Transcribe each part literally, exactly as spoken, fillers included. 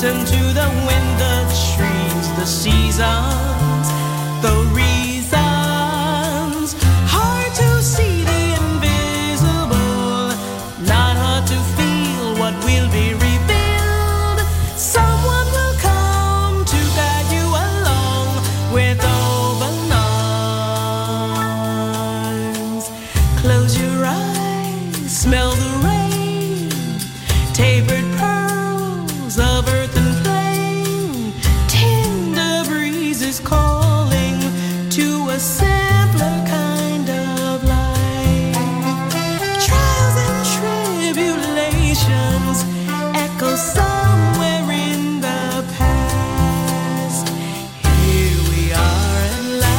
listen to the wind, the trees, the seasons, the reasons. Hard to see the invisible, not hard to feel what will be revealed. Someone will come to guide you along with open arms. Close your eyes, smell the rain, tapered pearls of earth and flame. Tender breezes calling to a simpler kind of life. Trials and tribulations echo somewhere in the past. Here we are at last.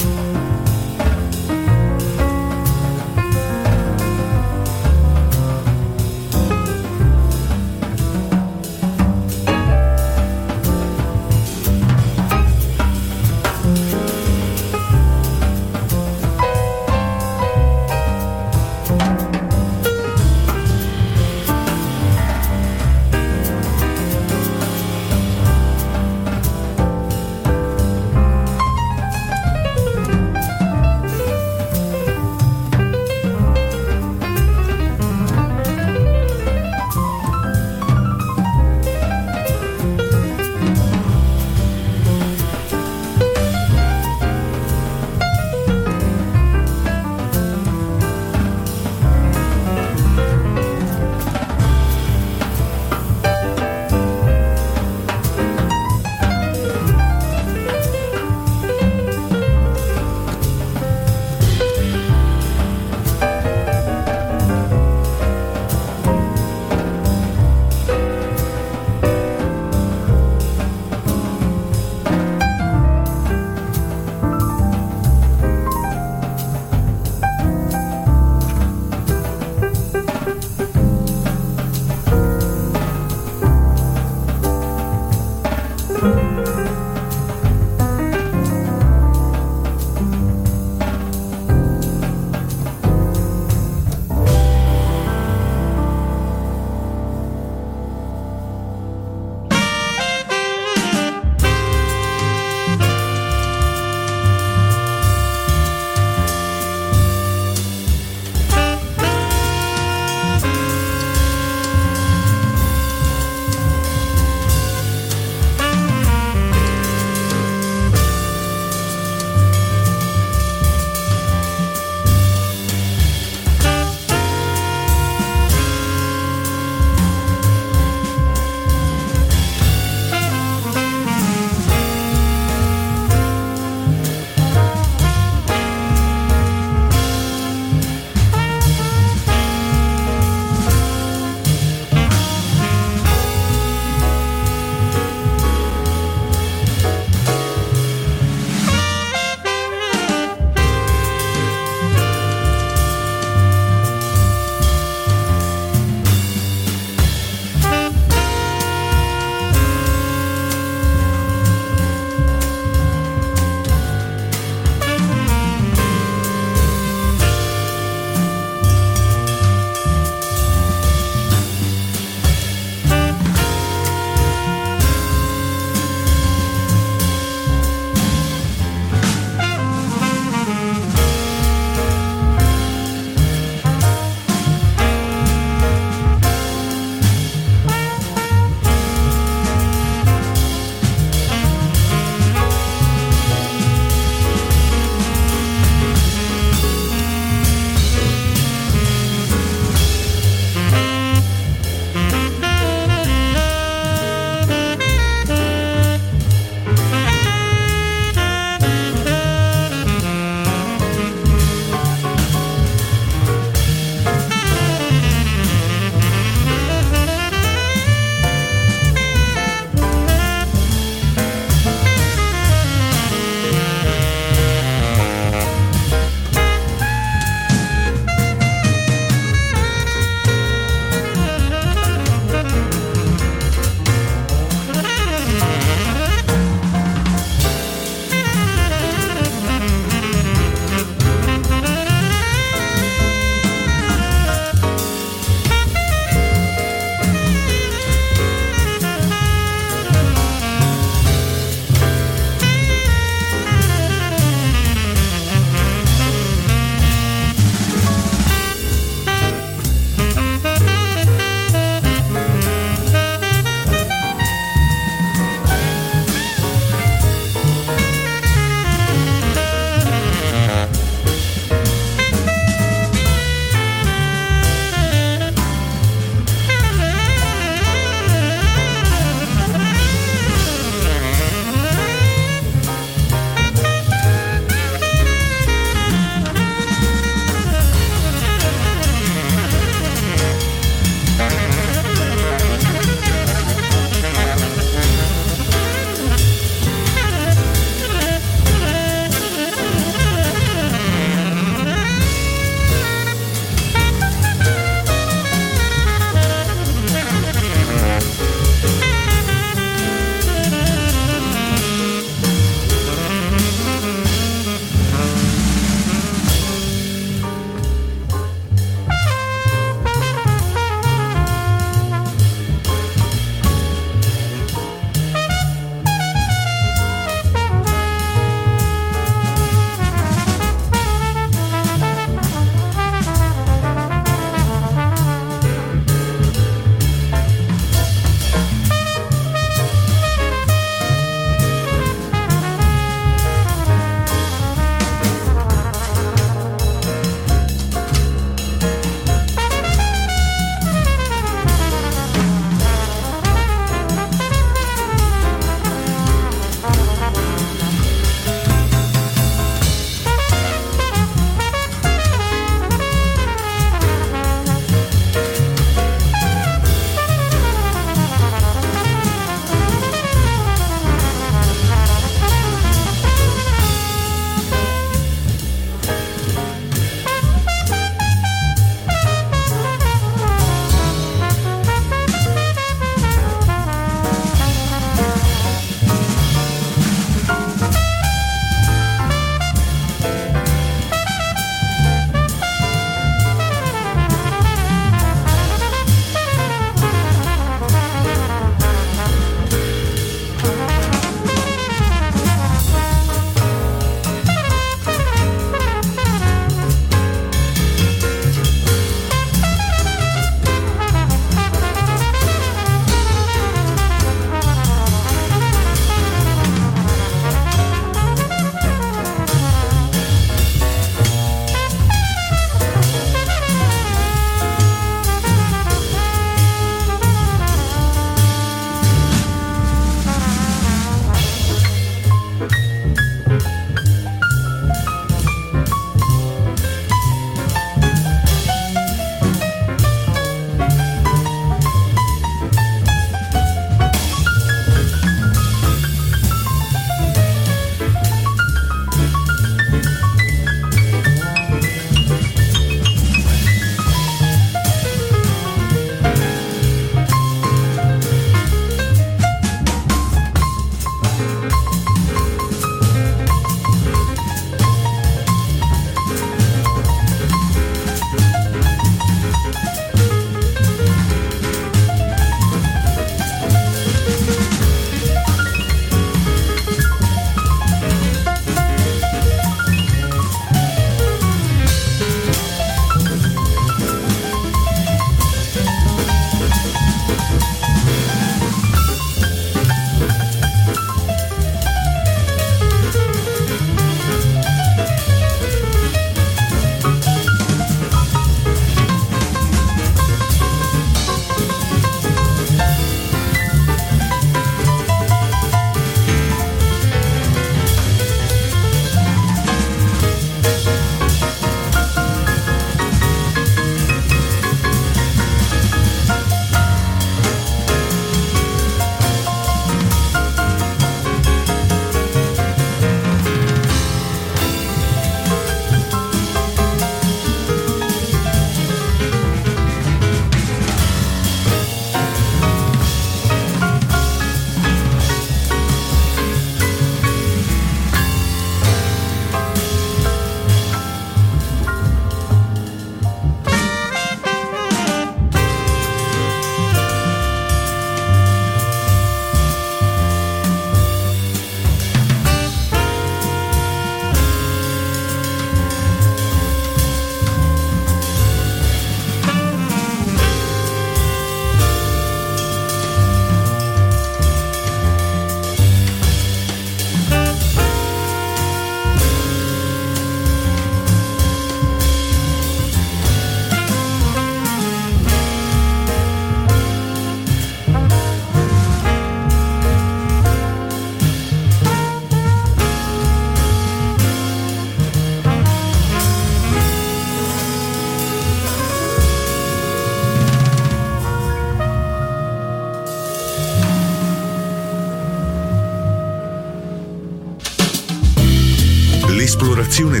L'esplorazione